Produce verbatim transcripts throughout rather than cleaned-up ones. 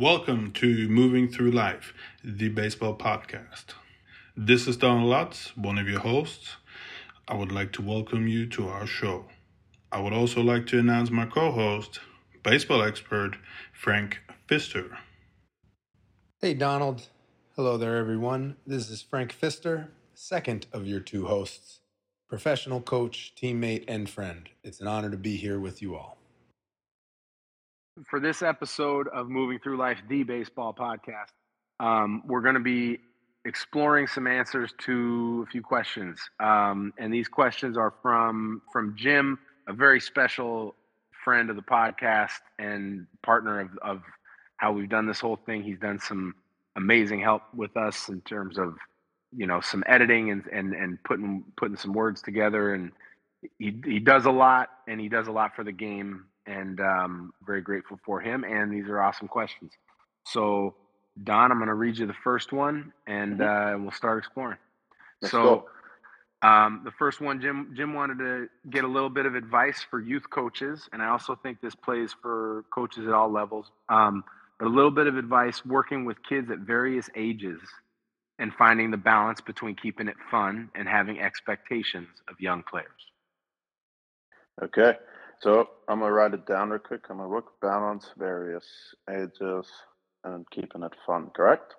Welcome to Moving Through Life, the baseball podcast. This is Donald Lutz, one of your hosts. I would like to welcome you to our show. I would also like to announce my co-host, baseball expert, Frank Pfister. Hey, Donald. Hello there, everyone. This is Frank Pfister, second of your two hosts, professional coach, teammate, and friend. It's an honor to be here with you all. For this episode of Moving Through Life, the baseball podcast, um, we're going to be exploring some answers to a few questions. Um, and these questions are from, from Jim, a very special friend of the podcast and partner of, of how we've done this whole thing. He's done some amazing help with us in terms of, you know, some editing and, and, and putting, putting some words together. And he, he does a lot and he does a lot for the game. And um, very grateful for him. And these are awesome questions. So, Don, I'm going to read you the first one, and mm-hmm. uh, we'll start exploring. Let's so, go. Um, the first one, Jim. Jim wanted to get a little bit of advice for youth coaches, and I also think this plays for coaches at all levels. Um, but a little bit of advice working with kids at various ages, and finding the balance between keeping it fun and having expectations of young players. Okay. So I'm going to write it down real quick. I'm going to work balance, various ages, and keeping it fun, correct?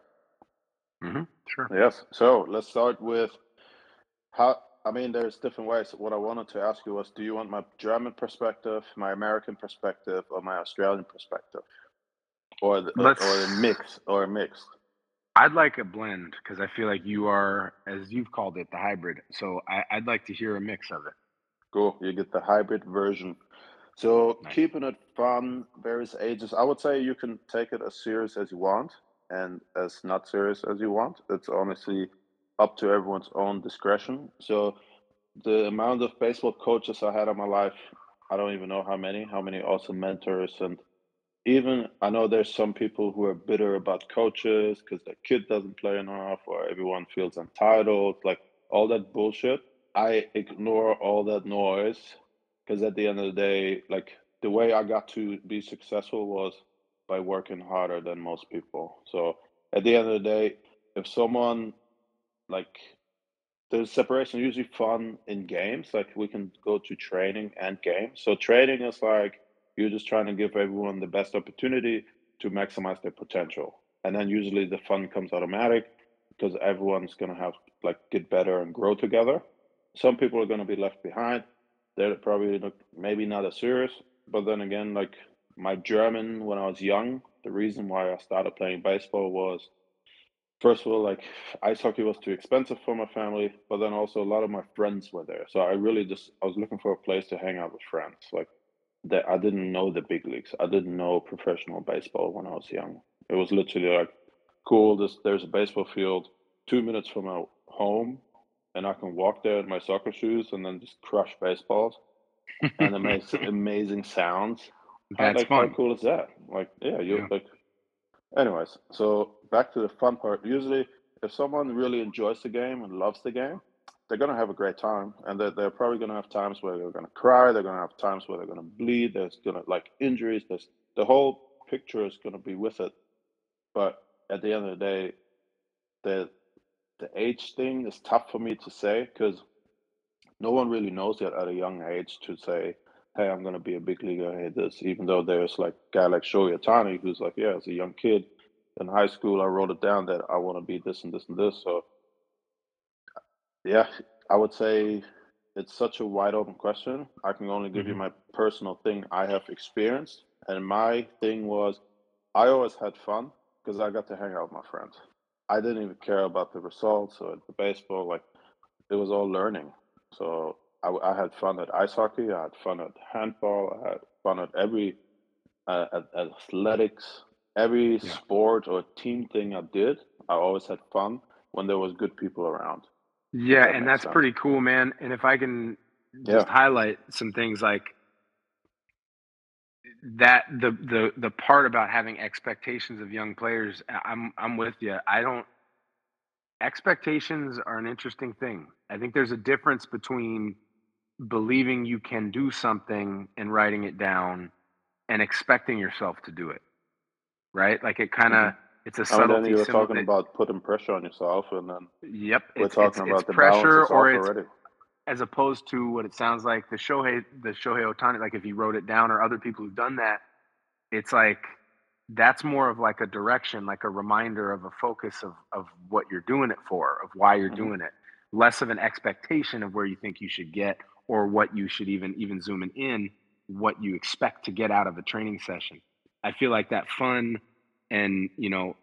Mm-hmm. Sure. Yes. So let's start with how, I mean, there's different ways. What I wanted to ask you was, do you want my German perspective, my American perspective, or my Australian perspective? Or, the, or a mix, or a mix? I'd like a blend, because I feel like you are, as you've called it, the hybrid. So I, I'd like to hear a mix of it. Cool. You get the hybrid version. So nice. Keeping it fun, various ages. I would say you can take it as serious as you want and as not serious as you want. It's honestly up to everyone's own discretion. So the amount of baseball coaches I had in my life, I don't even know how many, how many awesome mentors. And even I know there's some people who are bitter about coaches because their kid doesn't play enough or everyone feels entitled, like all that bullshit. I ignore all that noise because at the end of the day, like the way I got to be successful was by working harder than most people. So at the end of the day, if someone like there's separation, usually fun in games, like we can go to training and games. So training is like you're just trying to give everyone the best opportunity to maximize their potential. And then usually the fun comes automatic because everyone's going to have like get better and grow together. Some people are going to be left behind. They're probably not, maybe not as serious. But then again, like my German when I was young, the reason why I started playing baseball was, first of all, like ice hockey was too expensive for my family. But then also a lot of my friends were there. So I really just, I was looking for a place to hang out with friends. Like that, I didn't know the big leagues. I didn't know professional baseball when I was young. It was literally like, cool, this, there's a baseball field two minutes from my home. And I can walk there in my soccer shoes and then just crush baseballs and it makes amazing sounds. That's like, fun. How cool is that? Like, yeah, you yeah. like. Anyways, so back to the fun part. Usually, if someone really enjoys the game and loves the game, they're gonna have a great time, and they're, they're probably gonna have times where they're gonna cry. They're gonna have times where they're gonna bleed. There's gonna like injuries. There's the whole picture is gonna be with it. But at the end of the day, the The age thing is tough for me to say because no one really knows yet at a young age to say, hey, I'm going to be a big leaguer, hey, this, even though there's like a guy like Shohei Ohtani who's like, yeah, as a young kid in high school, I wrote it down that I want to be this and this and this. So, yeah, I would say it's such a wide open question. I can only give mm-hmm. you my personal thing I have experienced. And my thing was I always had fun because I got to hang out with my friends. I didn't even care about the results or the baseball. Like it was all learning. So I, I had fun at ice hockey. I had fun at handball. I had fun at every uh, at athletics, every yeah. sport or team thing I did. I always had fun when there was good people around. Yeah, that and that's sense. Pretty cool, man. And if I can just yeah. highlight some things like that, the the the part about having expectations of young players, I'm I'm with you. I don't. Expectations are an interesting thing. I think there's a difference between believing you can do something and writing it down, and expecting yourself to do it. right? Like it kind of, mm-hmm. it's a subtlety. You're talking that, about putting pressure on yourself, and then yep, we're it's, talking it's, about it's the pressure or it's already. As opposed to what it sounds like the Shohei, the Shohei Ohtani. Like if you wrote it down, or other people who've done that, it's like that's more of like a direction, like a reminder of a focus of of what you're doing it for, of why you're mm-hmm. doing it. Less of an expectation of where you think you should get or what you should even even zooming in what you expect to get out of a training session. I feel like that fun and, you know,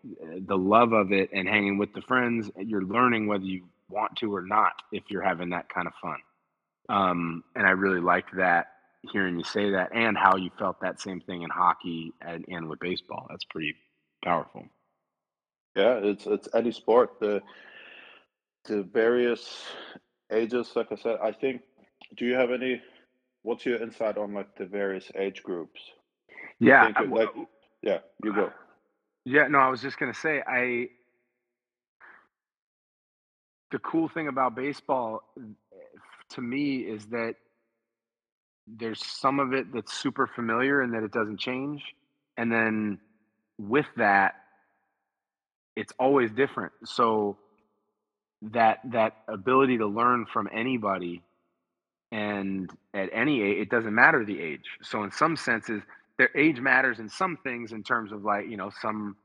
the love of it and hanging with the friends, you're learning whether you want to or not if you're having that kind of fun. Um, and I really liked that, hearing you say that and how you felt that same thing in hockey and, and with baseball. That's pretty powerful. Yeah, it's it's any sport. The the various ages, like I said, I think, do you have any, what's your insight on like the various age groups? You yeah. It, like, yeah, you go. Yeah, no, I was just going to say, I, the cool thing about baseball to me is that there's some of it that's super familiar and that it doesn't change. And then with that, it's always different. So that, that ability to learn from anybody and at any age, it doesn't matter the age. So in some senses, their age matters in some things in terms of like, you know, some,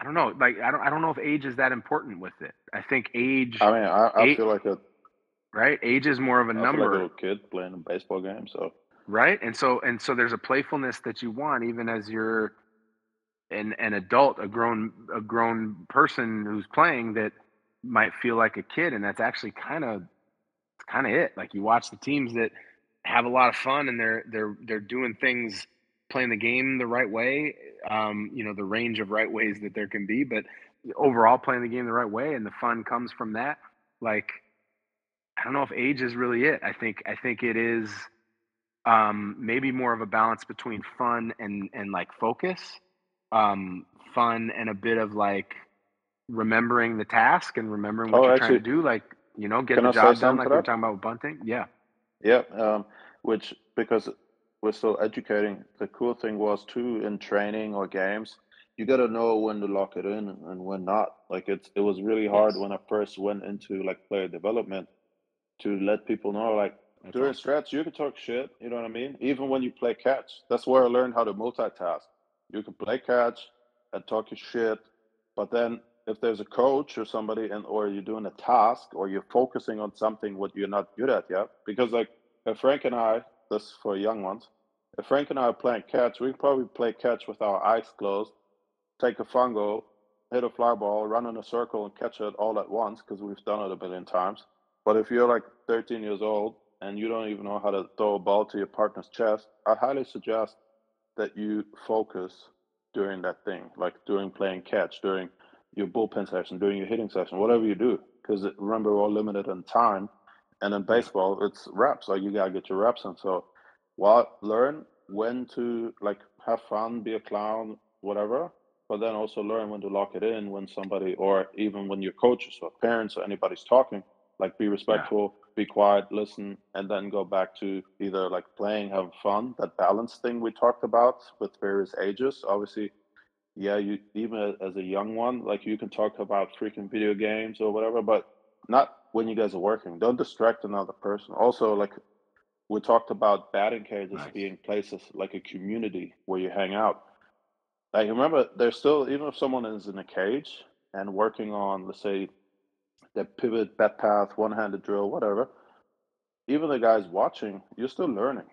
I don't know, like, I don't, I don't know if age is that important with it. I think age, I mean, I, I age, feel like a, right. Age is more of a I number. Feel like a little kid playing a baseball game. So, right. And so, and so there's a playfulness that you want, even as you're an, an adult, a grown, a grown person who's playing that might feel like a kid. And that's actually kind of, kind of it. Like you watch the teams that have a lot of fun and they're, they're, they're doing things, playing the game the right way, um, you know, the range of right ways that there can be, but overall playing the game the right way. And the fun comes from that. Like, I don't know if age is really it. I think, I think it is um, maybe more of a balance between fun and, and like focus, um, fun and a bit of like remembering the task and remembering what oh, you're actually, trying to do. Like, you know, get the job done like we were talking about with bunting. Yeah. Yeah. Um, which, because we're still educating, the cool thing was too, in training or games, you got to know when to lock it in and when not. Like it's, it was really hard yes. when I first went into like player development to let people know, like that's during awesome. Stretch, you can talk shit. You know what I mean? Even when you play catch, that's where I learned how to multitask. You can play catch and talk your shit, but then if there's a coach or somebody and or you're doing a task or you're focusing on something what you're not good at, yeah? Because like if Frank and I, this is for young ones, if Frank and I are playing catch, we probably play catch with our eyes closed, take a fungo, hit a fly ball, run in a circle and catch it all at once because we've done it a billion times. But if you're like thirteen years old and you don't even know how to throw a ball to your partner's chest, I highly suggest that you focus during that thing, like during playing catch, during your bullpen session, during your hitting session, whatever you do, because remember we're all limited in time, and in baseball it's reps. Like you gotta get your reps in. So, while learn when to like have fun, be a clown, whatever, but then also learn when to lock it in when somebody or even when your coaches or parents or anybody's talking. Like be respectful, yeah. be quiet, listen, and then go back to either like playing, having fun. That balance thing we talked about with various ages, obviously. Yeah, you even as a young one, like you can talk about freaking video games or whatever, but not when you guys are working. Don't distract another person. Also, like we talked about batting cages nice. Being places like a community where you hang out. Like remember, there's still, even if someone is in a cage and working on, let's say, their pivot, bat path, one-handed drill, whatever, even the guys watching, you're still learning.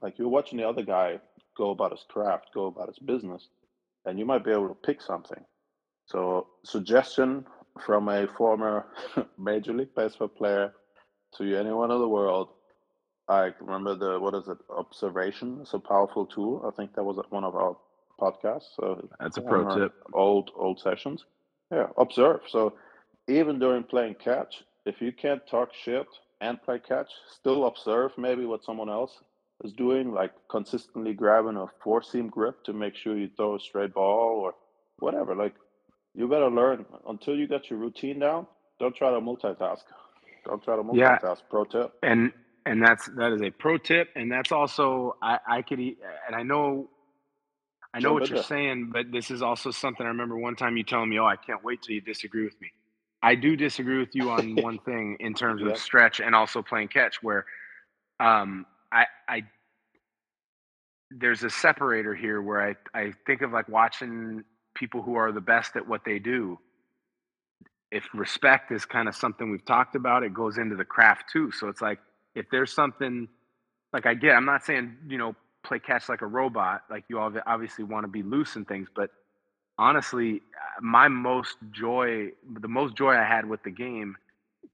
Like you're watching the other guy go about his craft, go about his business, and you might be able to pick something. So suggestion from a former Major League Baseball player to anyone in the world, I remember the, what is it, observation is a powerful tool. I think that was one of our podcasts. So that's a pro tip. Old, old sessions. Yeah, observe. So even during playing catch, if you can't talk shit and play catch, still observe maybe what someone else is doing, like consistently grabbing a four seam grip to make sure you throw a straight ball or whatever. Like you better learn until you get your routine down. Don't try to multitask. Don't try to multitask. Yeah. Pro tip. And and that's that is a pro tip. And that's also I, I could and I know I know what you're saying, but this is also something I remember one time you telling me, oh, I can't wait till you disagree with me. I do disagree with you on one thing in terms yeah. of stretch and also playing catch, where um, I, I there's a separator here where I, I think of like watching people who are the best at what they do. If respect is kind of something we've talked about, it goes into the craft too. So it's like, if there's something like I get, I'm not saying, you know, play catch like a robot, like you all obviously want to be loose and things, but honestly, my most joy, the most joy I had with the game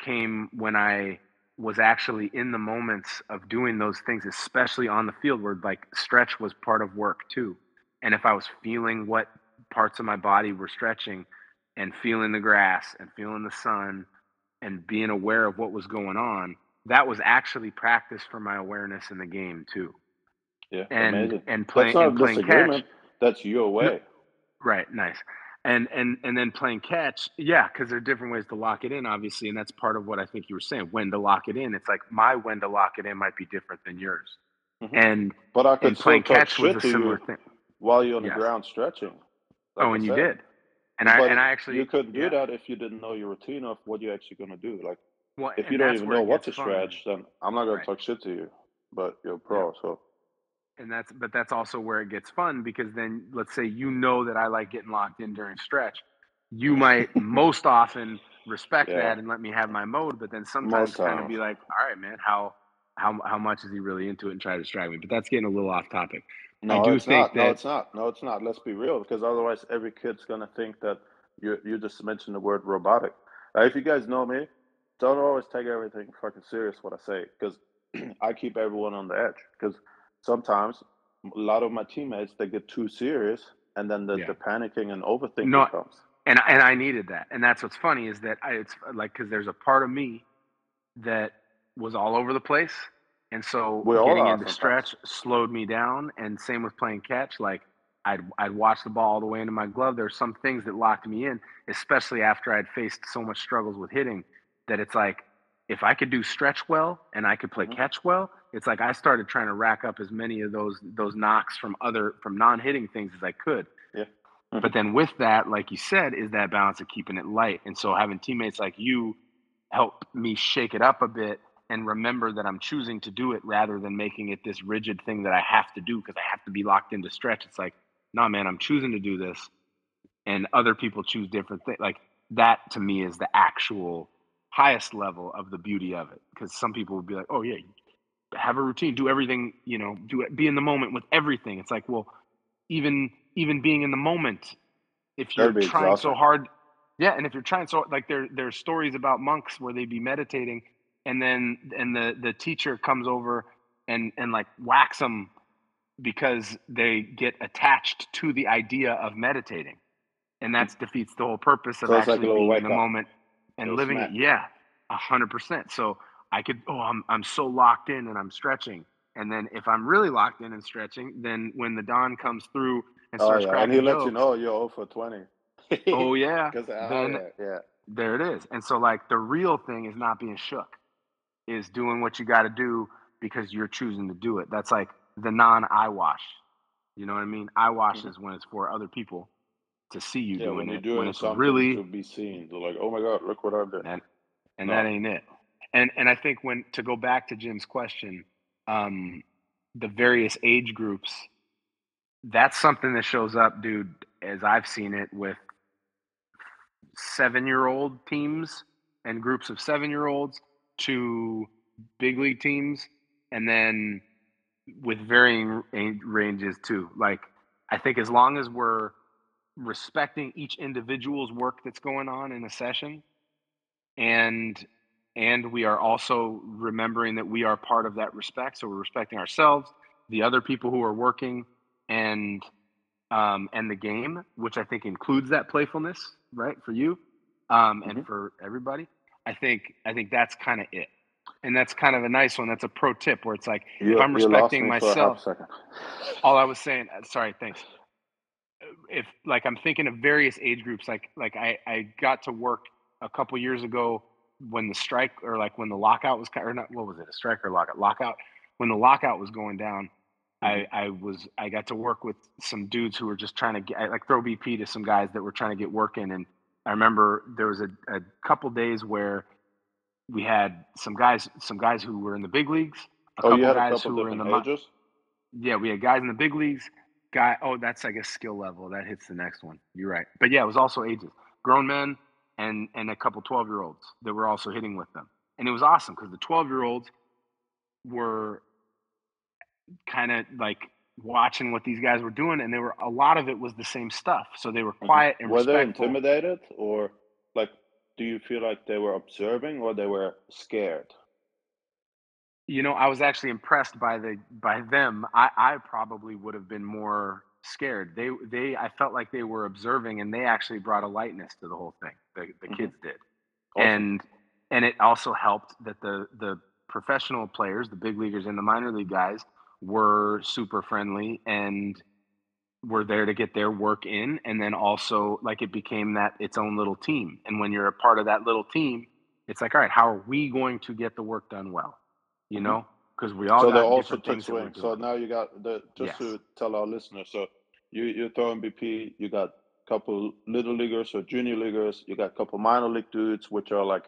came when I was actually in the moments of doing those things, especially on the field where like stretch was part of work too. And if I was feeling what parts of my body were stretching and feeling the grass and feeling the sun and being aware of what was going on, that was actually practice for my awareness in the game too. Yeah, and amazing. and playing and playing catch. That's your way. No, right, nice. And and and then playing catch, yeah, because there are different ways to lock it in, obviously, and that's part of what I think you were saying. When to lock it in, it's like my when to lock it in might be different than yours. Mm-hmm. And but I could playing catch was a similar thing. While you're on yes. the ground stretching. Like oh, and you did. And but I and I actually you couldn't yeah. do that if you didn't know your routine of what you're actually gonna do. Like well, if you don't even know what to fun. stretch, then I'm not gonna right. talk shit to you. But you're a pro, yeah. so. And that's, but that's also where it gets fun, because then let's say, you know, that I like getting locked in during stretch. You might most often respect yeah. that and let me have my mode, but then sometimes kind of be like, all right, man, how, how, how much is he really into it, and try to distract me? But that's getting a little off topic. No, I do it's think not. That, no, it's not. No, it's not. Let's be real, because otherwise every kid's going to think that you, you just mentioned the word robotic. Uh, if you guys know me, don't always take everything fucking serious what I say, because I keep everyone on the edge, because sometimes a lot of my teammates, they get too serious, and then the, yeah. the panicking and overthinking no, comes. And and I needed that, and that's what's funny is that I, it's like, because there's a part of me that was all over the place, and so we getting into sometimes. stretch slowed me down, and same with playing catch. Like I'd I'd watch the ball all the way into my glove. There's some things that locked me in, especially after I'd faced so much struggles with hitting, that it's like, if I could do stretch well and I could play mm-hmm. catch well, it's like I started trying to rack up as many of those those knocks from other from non-hitting things as I could. Yeah. Mm-hmm. But then with that, like you said, is that balance of keeping it light. And so having teammates like you help me shake it up a bit and remember that I'm choosing to do it rather than making it this rigid thing that I have to do because I have to be locked into stretch. It's like, nah, man, I'm choosing to do this, and other people choose different things. Like that to me is the actual highest level of the beauty of it, because some people would be like, oh yeah, have a routine, do everything, you know, do it, be in the moment with everything. It's like, well, even even being in the moment, if you're trying exhausting. so hard, yeah and if you're trying so like there there's stories about monks where they be meditating, and then and the the teacher comes over and and like whacks them because they get attached to the idea of meditating, and that defeats the whole purpose of so actually like being in the up. moment and living it, yeah, a hundred percent. So I could, oh, I'm I'm so locked in and I'm stretching. And then if I'm really locked in and stretching, then when the Don comes through and starts oh, yeah. cracking and he lets you know you're oh for twenty. Oh yeah. Then, oh, yeah, yeah. There it is. And so like the real thing is not being shook, is doing what you got to do because you're choosing to do it. That's like the non-eye wash. You know what I mean? Eye wash mm-hmm. is when it's for other people to see you yeah, doing when you're it, doing when it's really to be seen. They're like, "Oh my God, look what I've done," and, and no. that ain't it. And and I think when to go back to Jim's question, um, the various age groups, that's something that shows up, dude. As I've seen it with seven-year-old teams and groups of seven-year-olds to big league teams, and then with varying ranges too. Like I think as long as we're respecting each individual's work that's going on in a session, and and we are also remembering that we are part of that respect, so we're respecting ourselves, the other people who are working, and um and the game, which I think includes that playfulness, right, for you um and mm-hmm. for everybody. I think I think that's kind of it, and that's kind of a nice one. That's a pro tip where it's like, you, if I'm respecting myself, all I was saying sorry thanks if like I'm thinking of various age groups, like like I, I got to work a couple years ago when the strike or like when the lockout was or not what was it a strike or lockout lockout when the lockout was going down, I, I was I got to work with some dudes who were just trying to get, like, throw B P to some guys that were trying to get work in. And I remember there was a, a couple days where we had some guys some guys who were in the big leagues. A oh, couple you had guys a couple who were in the ages? Yeah, we had guys in the big leagues. Guy, oh, that's I guess skill level. That hits the next one. You're right. But yeah, it was also ages, grown men, and and a couple twelve year olds that were also hitting with them. And it was awesome because the twelve year olds were kind of like watching what these guys were doing, and they were, a lot of it was the same stuff. So they were quiet and respectful. Were they intimidated, or like, do you feel like they were observing, or they were scared? You know, I was actually impressed by the by them. I, I probably would have been more scared. They they I felt like they were observing, and they actually brought a lightness to the whole thing. The the mm-hmm. kids did. Awesome. And and it also helped that the the professional players, the big leaguers and the minor league guys, were super friendly and were there to get their work in. And then also, like, it became that its own little team. And when you're a part of that little team, it's like, all right, how are we going to get the work done well? You know, because we all so got also different things. So now you got the just yes. to tell our listeners. So you you throwing B P, you got a couple little leaguers or junior leaguers. You got a couple minor league dudes, which are like,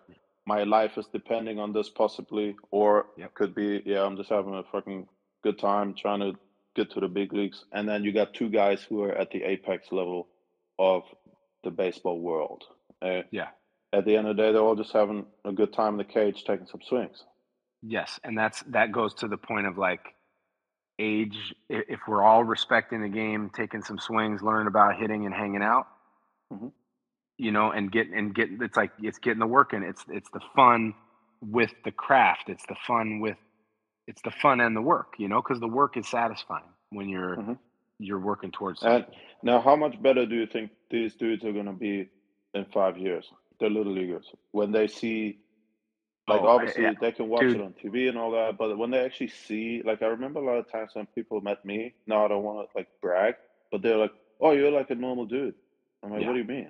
my life is depending on this possibly, or yep. could be yeah, I'm just having a fucking good time trying to get to the big leagues. And then you got two guys who are at the apex level of the baseball world. Uh, yeah. At the end of the day, they're all just having a good time in the cage, taking some swings. Yes, and that's that goes to the point of, like, age. If we're all respecting the game, taking some swings, learning about hitting and hanging out, mm-hmm. you know, and get and get. It's like it's getting the work in. It's it's the fun with the craft. It's the fun with it's the fun and the work. You know, because the work is satisfying when you're mm-hmm. you're working towards that. Now, how much better do you think these dudes are going to be in five years? The little leaguers, when they see. Like, oh, obviously, I, yeah. they can watch Dude. it on T V and all that, but when they actually see, like, I remember a lot of times when people met me, now I don't want to, like, brag, but they're like, oh, you're like a normal dude. I'm like, yeah. what do you mean?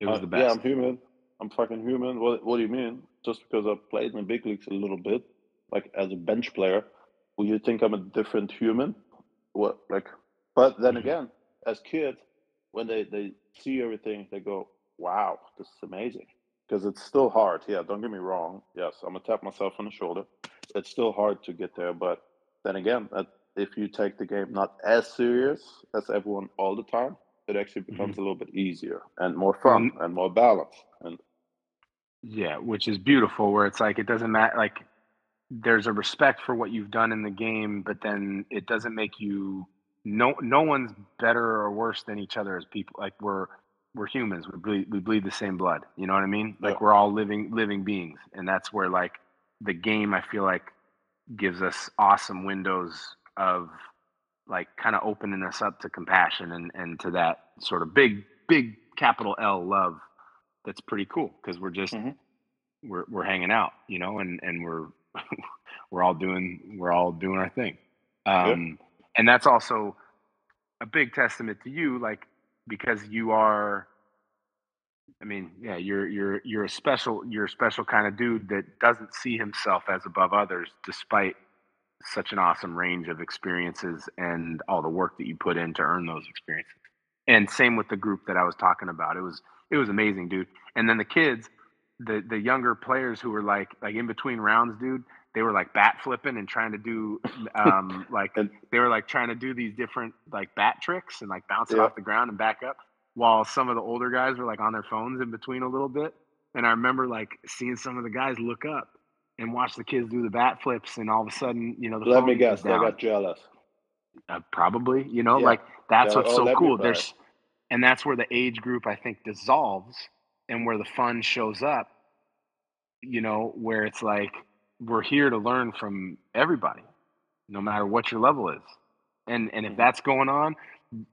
It was uh, the best. Yeah, I'm human. I'm fucking human. What, what do you mean? Just because I played in the big leagues a little bit, like, as a bench player, will you think I'm a different human? What, like, but then mm-hmm. again, as kids, when they, they see everything, they go, wow, this is amazing. Because it's still hard. Yeah, don't get me wrong. Yes, I'm going to tap myself on the shoulder. It's still hard to get there. But then again, if you take the game not as serious as everyone all the time, it actually becomes mm-hmm. a little bit easier and more fun and more balanced. And yeah, which is beautiful, where it's like it doesn't matter. Like, there's a respect for what you've done in the game, but then it doesn't make you no, – no one's better or worse than each other as people. Like, we're – we're humans. We bleed, we bleed the same blood. You know what I mean? Like yeah. we're all living, living beings. And that's where, like, the game, I feel like, gives us awesome windows of, like, kind of opening us up to compassion and, and to that sort of big, big capital L love. That's pretty cool. Cause we're just, mm-hmm. we're, we're hanging out, you know, and, and we're, we're all doing, we're all doing our thing. Um, yeah. And that's also a big testament to you. Like, because you are, I mean, yeah, you're you're you're a special you're a special kind of dude that doesn't see himself as above others, despite such an awesome range of experiences and all the work that you put in to earn those experiences. And same with the group that I was talking about. It was it was amazing, dude. And then the kids, the the younger players who were like like in between rounds, dude. They were like bat flipping and trying to do, um, like they were like trying to do these different like bat tricks and like bouncing yeah. off the ground and back up. While some of the older guys were like on their phones in between a little bit. And I remember like seeing some of the guys look up and watch the kids do the bat flips, and all of a sudden, you know, the let phone me guess, they got jealous. Uh, probably, you know, yeah. like that's yeah. what's oh, so cool. There's, and that's where the age group I think dissolves and where the fun shows up. You know, where it's like. We're here to learn from everybody, no matter what your level is. And and if that's going on,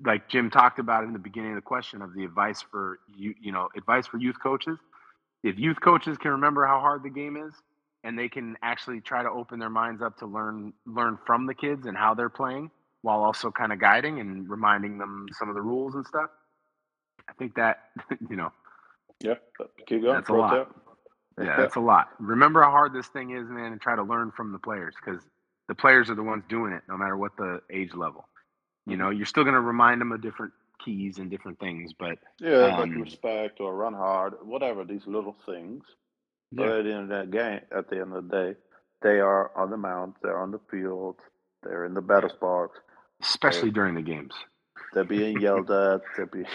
like Jim talked about in the beginning of the question of the advice for you, you know, advice for youth coaches. If youth coaches can remember how hard the game is and they can actually try to open their minds up to learn learn from the kids and how they're playing, while also kind of guiding and reminding them some of the rules and stuff. I think that, you know, yeah, keep going. That's a lot. Yeah, that's a lot. Remember how hard this thing is, man, and try to learn from the players, because the players are the ones doing it, no matter what the age level. You know, you're still going to remind them of different keys and different things, but yeah, um, like respect or run hard, whatever, these little things. Yeah. But in that game, at the end of the day, they are on the mound, they're on the field, they're in the batter's box, especially during the games. They're being yelled at. They're being,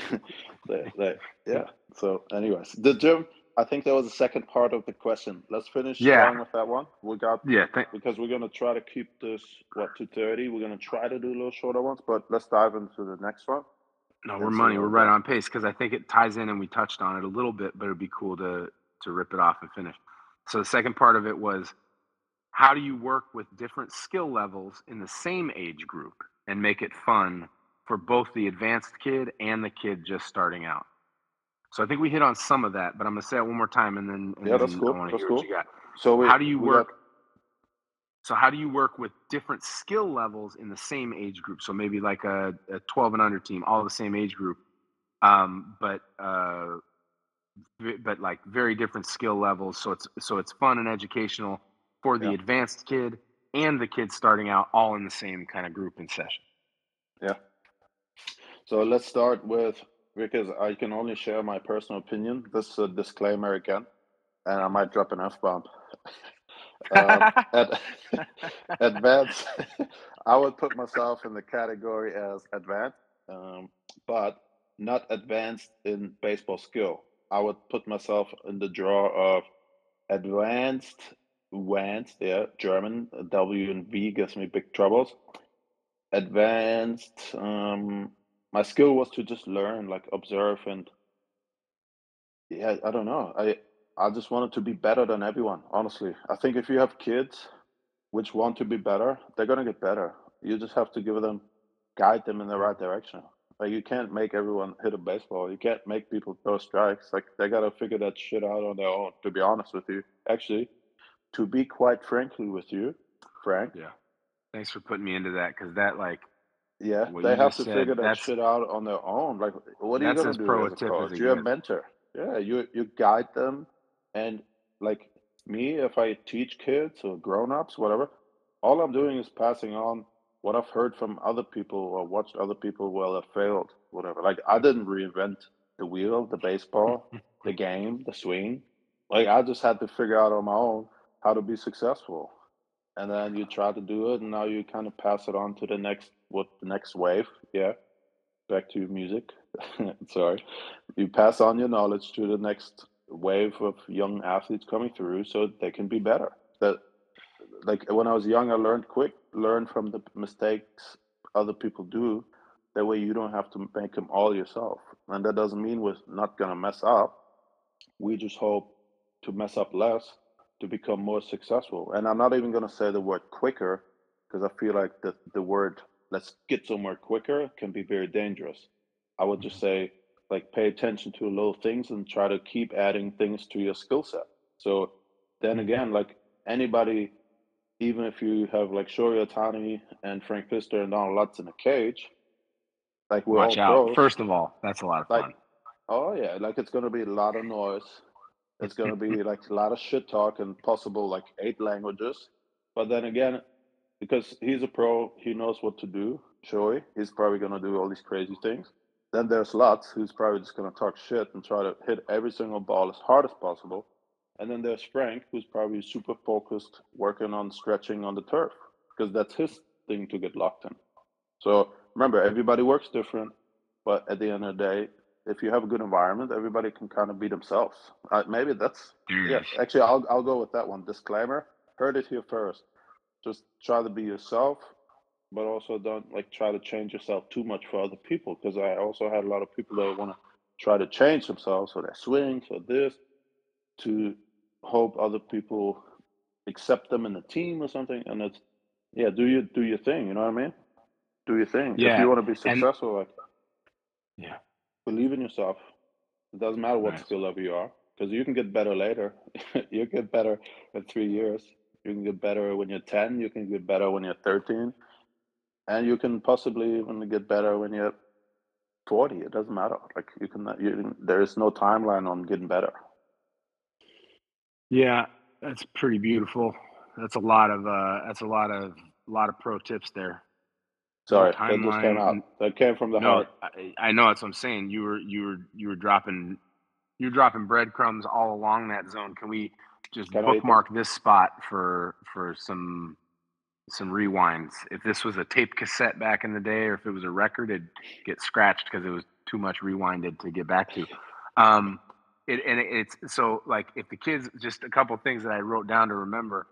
they, they, yeah. So, anyways, the Jim. I think that was the second part of the question. Let's finish yeah. along with that one. We got yeah, th- because we're gonna try to keep this what two thirty. We're gonna try to do a little shorter ones, but let's dive into the next one. No, we're money. We're right on pace because I think it ties in, and we touched on it a little bit, but it'd be cool to to rip it off and finish. So the second part of it was, how do you work with different skill levels in the same age group and make it fun for both the advanced kid and the kid just starting out? So I think we hit on some of that, but I'm going to say it one more time, and then, and yeah, that's then cool. I want to that's hear cool. what you got. So we, how do you work? Got... So how do you work with different skill levels in the same age group? So maybe like a, a twelve and under team, all the same age group, um, but uh, but like very different skill levels. So it's so it's fun and educational for the yeah. advanced kid and the kid starting out, all in the same kind of group and session. Yeah. So let's start with. Because I can only share my personal opinion. This is a disclaimer again, and I might drop an F-bomb. um, at, advanced, I would put myself in the category as advanced, um, but not advanced in baseball skill. I would put myself in the draw of advanced, advanced, yeah, German, W and V gives me big troubles. Advanced, um... my skill was to just learn, like observe, and yeah, I don't know. I I just wanted to be better than everyone, honestly. I think if you have kids which want to be better, they're gonna get better. You just have to give them, guide them in the right direction. Like you can't make everyone hit a baseball. You can't make people throw strikes. Like they gotta figure that shit out on their own. To be honest with you, actually, to be quite frankly with you, Frank. Yeah. Thanks for putting me into that, because that like. Yeah, what they have to said, figure that shit out on their own. Like, what are you going to do as a coach? You're a mentor. Yeah, you you guide them. And like me, if I teach kids or grown-ups, whatever, all I'm doing is passing on what I've heard from other people or watched other people while I failed, whatever. Like, I didn't reinvent the wheel, the baseball, the game, the swing. Like, I just had to figure out on my own how to be successful. And then you try to do it, and now you kind of pass it on to the next what the next wave. Yeah, back to music. Sorry, you pass on your knowledge to the next wave of young athletes coming through, so they can be better. That, like when I was young, I learned quick, learn from the mistakes other people do. That way, you don't have to make them all yourself. And that doesn't mean we're not gonna mess up. We just hope to mess up less, to become more successful. And I'm not even going to say the word quicker, because I feel like the, the word let's get somewhere quicker can be very dangerous. I would just say, like, pay attention to little things and try to keep adding things to your skill set. So then again, like anybody, even if you have like Shohei Ohtani and Frank Pfister and Donald Lutz in a cage, like we're Watch all out. Pros. First of all, that's a lot of like, fun. Oh yeah, like it's going to be a lot of noise. It's going to be like a lot of shit talk and possible like eight languages. But then again, because he's a pro, he knows what to do. Shohei, he's probably going to do all these crazy things. Then there's Lutz, who's probably just going to talk shit and try to hit every single ball as hard as possible. And then there's Frank, who's probably super focused, working on stretching on the turf, because that's his thing to get locked in. So remember, everybody works different, but at the end of the day, if you have a good environment, everybody can kind of be themselves. Uh, maybe that's yeah. Actually, I'll I'll go with that one. Disclaimer: heard it here first. Just try to be yourself, but also don't like try to change yourself too much for other people. Because I also had a lot of people that want to try to change themselves or their swings or this to hope other people accept them in the team or something. And it's yeah, do you do your thing. You know what I mean? Do your thing. Yeah. If you want to be successful, and, like yeah. believe in yourself. It doesn't matter what nice. skill level you are, because you can get better later. You get better in three years. You can get better when you're ten. You can get better when you're thirteen. And you can possibly even get better when you're forty. It doesn't matter. Like you can, you can there is no timeline on getting better. Yeah, that's pretty beautiful. That's a lot of, uh, that's a lot of a lot of pro tips there. Sorry, that just came out. That came from the no, heart. I, I know that's what I'm saying. You were you were you were dropping you're dropping breadcrumbs all along that zone. Can we just Can bookmark this spot for for some some rewinds? If this was a tape cassette back in the day, or if it was a record, it'd get scratched because it was too much rewinded to get back to. Um, it and it, it's so like if the kids, just a couple things that I wrote down to remember.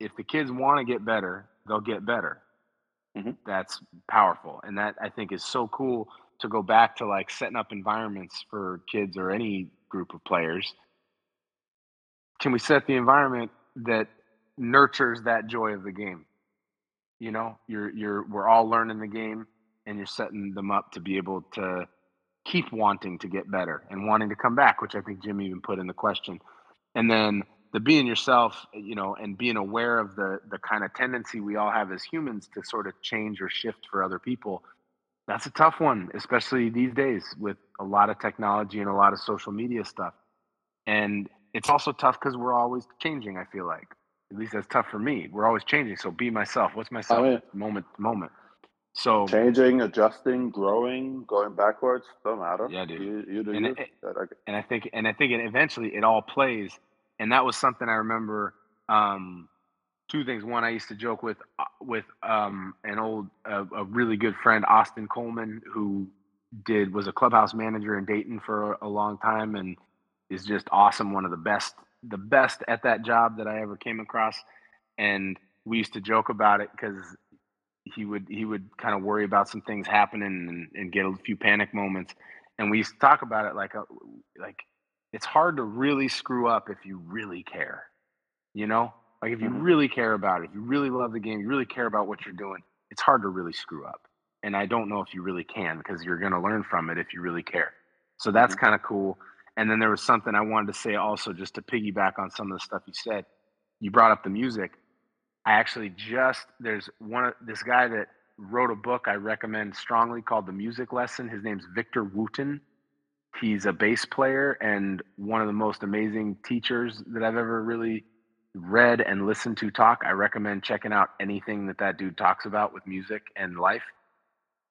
If the kids want to get better, they'll get better. Mm-hmm. That's powerful. And that, I think, is so cool to go back to, like, setting up environments for kids or any group of players. Can we set the environment that nurtures that joy of the game? You know, you're, you're, we're all learning the game, and you're setting them up to be able to keep wanting to get better and wanting to come back, which I think Jim even put in the question. And then the being yourself, you know, and being aware of the the kind of tendency we all have as humans to sort of change or shift for other people. That's a tough one, especially these days with a lot of technology and a lot of social media stuff. And it's also tough because we're always changing, I feel like. At least that's tough for me. We're always changing. So be myself. What's myself? I mean, moment to moment. So changing, adjusting, growing, going backwards, don't matter. Yeah, dude. You, you do and, you. It, and I think and I think it eventually it all plays. And that was something I remember, um, two things. One, I used to joke with with um, an old, uh, a really good friend, Austin Coleman, who did was a clubhouse manager in Dayton for a long time and is just awesome. One of the best, the best at that job that I ever came across. And we used to joke about it because he would, he would kind of worry about some things happening and, and get a few panic moments. And we used to talk about it like, a, like, it's hard to really screw up if you really care, you know? Like, if you really care about it, if you really love the game, you really care about what you're doing, it's hard to really screw up. And I don't know if you really can, because you're going to learn from it if you really care. So that's kind of cool. And then there was something I wanted to say also, just to piggyback on some of the stuff you said. You brought up the music. I actually just, there's one, this guy that wrote a book I recommend strongly called The Music Lesson. His name's Victor Wooten. He's a bass player and one of the most amazing teachers that I've ever really read and listened to talk. I recommend checking out anything that that dude talks about with music and life,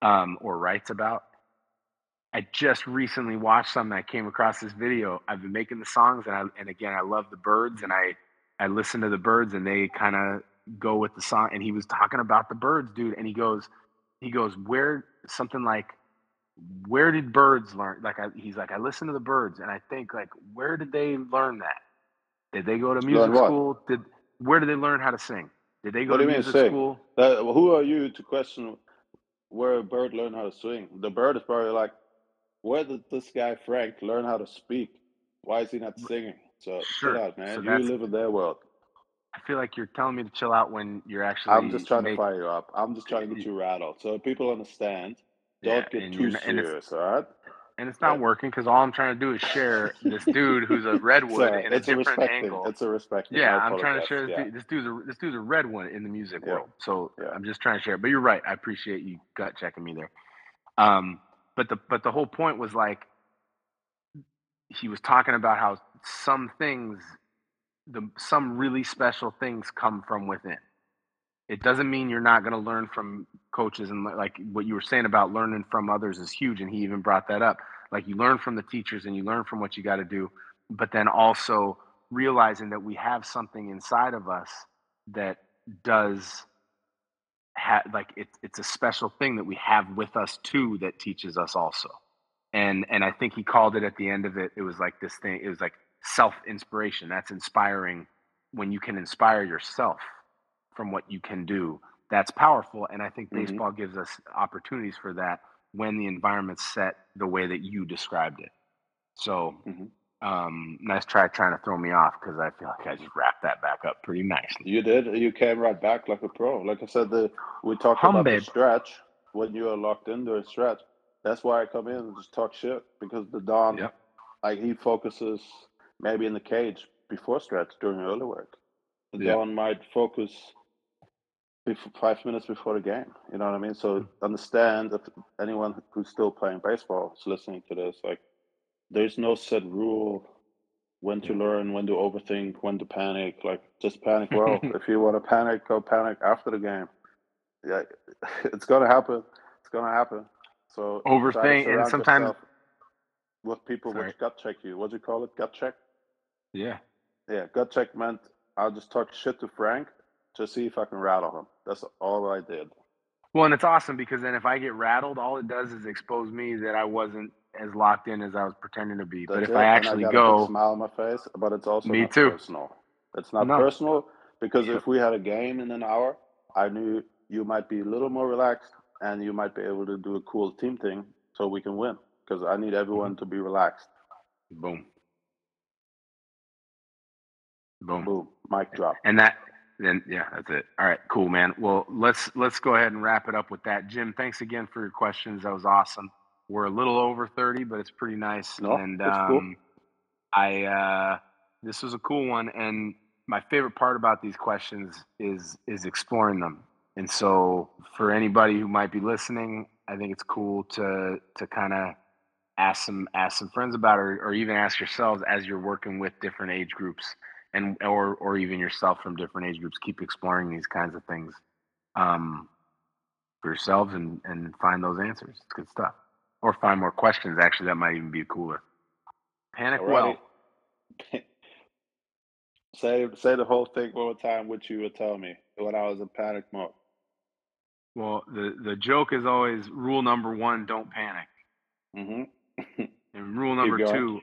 um, or writes about. I just recently watched something. I came across this video. I've been making the songs, and I, and again, I love the Birds, and I, I listen to the Birds, and they kind of go with the song. And he was talking about the Birds, dude. And he goes, he goes, where something like, where did birds learn? Like, I, he's like, I listen to the Birds, and I think, like, where did they learn that? Did they go to music school? Did where did they learn how to sing? Did they go to music school? That, who are you to question where a bird learned how to sing? The bird is probably like, where did this guy Frank learn how to speak? Why is he not singing? So chill out, man. You live in their world. I feel like you're telling me to chill out when you're actually. I'm just trying to fire you up. I'm just trying to get you rattled so people understand. Don't yeah, get too serious, all right? And it's not yeah. working, because all I'm trying to do is share this dude who's a redwood so, in a different a angle. It's a respect. Yeah, I'm trying to share this, yeah. dude, this dude's a this dude's a redwood in the music yeah. world. So yeah. I'm just trying to share. But you're right. I appreciate you gut checking me there. Um, but the but the whole point was, like, he was talking about how some things, the some really special things come from within. It doesn't mean you're not going to learn from coaches, and like what you were saying about learning from others is huge. And he even brought that up. Like, you learn from the teachers and you learn from what you got to do, but then also realizing that we have something inside of us that does have, like, it, it's a special thing that we have with us too, that teaches us also. And, and I think he called it at the end of it. It was like this thing, it was like self-inspiration. That's inspiring. When you can inspire yourself from what you can do, that's powerful. And I think baseball mm-hmm. gives us opportunities for that when the environment's set the way that you described it. So mm-hmm. um, nice try trying to throw me off, because I feel like I just wrapped that back up pretty nicely. You did. You came right back like a pro. Like I said, the, we talked Hum, about babe. the stretch. When you are locked into a stretch, that's why I come in and just talk shit, because the Don, yep. like, he focuses maybe in the cage before stretch during early work. The yep. Don might focus Before, five minutes before the game, you know what I mean? So understand, if anyone who's still playing baseball is listening to this, like, there's no set rule when to learn, when to overthink, when to panic. Like, just panic well. If you want to panic, go panic after the game. yeah, it's gonna happen. It's gonna happen. So overthink, and sometimes with people Sorry. which gut check you. What do you call it? Gut check. Yeah. Yeah, gut check meant I'll just talk shit to Frank to see if I can rattle him. That's all I did. Well, and it's awesome because then if I get rattled, all it does is expose me that I wasn't as locked in as I was pretending to be. That's but if it. I actually I go, a smile on my face. But it's also me not too. personal. It's not no. personal because yeah. if we had a game in an hour, I knew you might be a little more relaxed and you might be able to do a cool team thing so we can win. Because I need everyone mm-hmm. to be relaxed. Boom. Boom. Boom. Mic drop. And that. Then yeah, that's it. All right, cool, man. Well, let's let's go ahead and wrap it up with that. Jim, thanks again for your questions. That was awesome. We're a little over thirty, but it's pretty nice. No, and um, cool. I uh, this was a cool one. And my favorite part about these questions is is exploring them. And so for anybody who might be listening, I think it's cool to to kind of ask some ask some friends about it, or, or even ask yourselves as you're working with different age groups. And or or even yourself from different age groups, keep exploring these kinds of things um, for yourselves and, and find those answers. It's good stuff. Or find more questions. Actually, that might even be cooler. Panic Alrighty. well. say say the whole thing one more time, which you would tell me when I was in panic mode. Well, the, the joke is always rule number one, don't panic. Mm-hmm. And rule number two,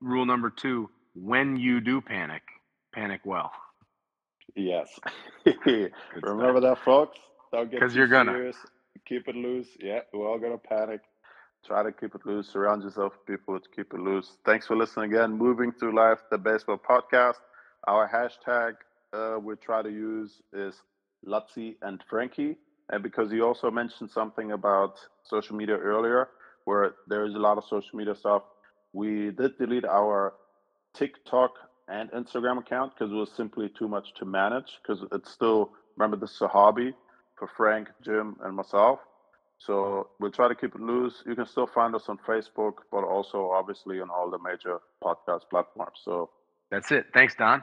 rule number two, when you do panic, panic well. Yes. Remember that, folks. Don't get too you're gonna. serious. Keep it loose. Yeah, we're all going to panic. Try to keep it loose. Surround yourself with people to keep it loose. Thanks for listening again. Moving Through Life, the baseball podcast. Our hashtag uh, we try to use is Lutzie and Frankie. And because you also mentioned something about social media earlier, where there is a lot of social media stuff, we did delete our TikTok and Instagram account because it was simply too much to manage, because it's still, remember, this is a hobby for Frank, Jim, and myself. So we'll try to keep it loose. You can still find us on Facebook, but also obviously on all the major podcast platforms. So that's it. Thanks, Don.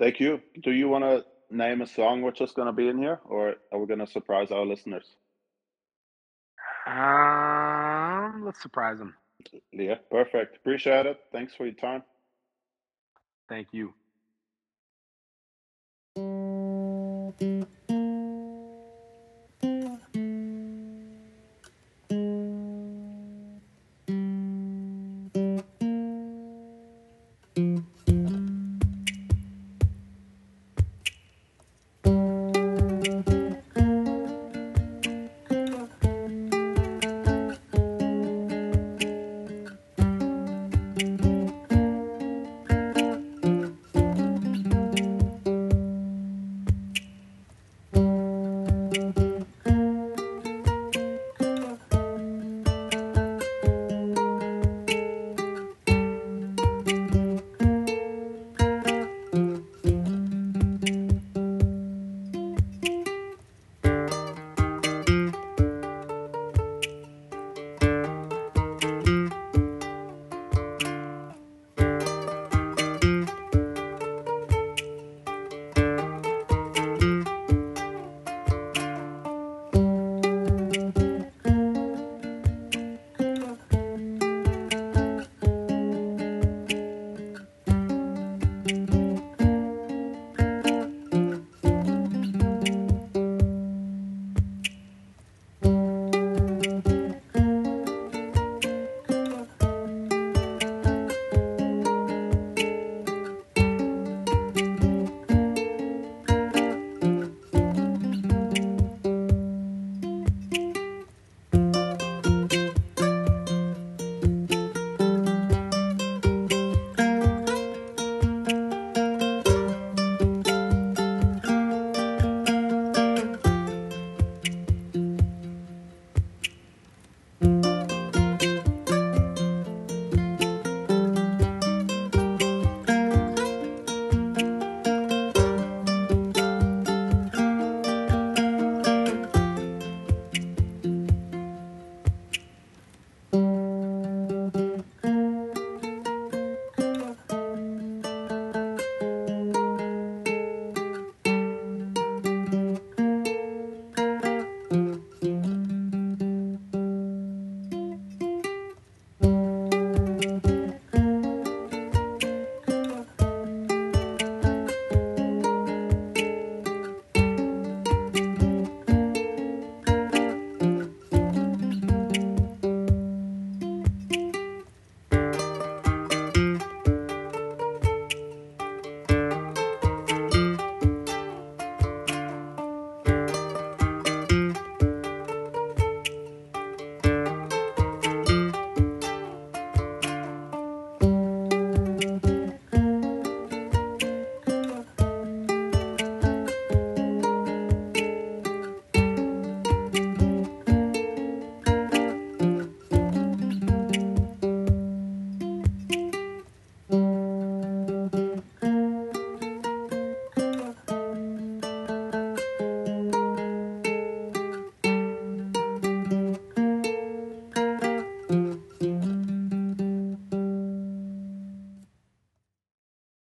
Thank you. Do you want to name a song which is going to be in here, or are we going to surprise our listeners? Um, let's surprise them. Yeah, perfect. Appreciate it. Thanks for your time. Thank you.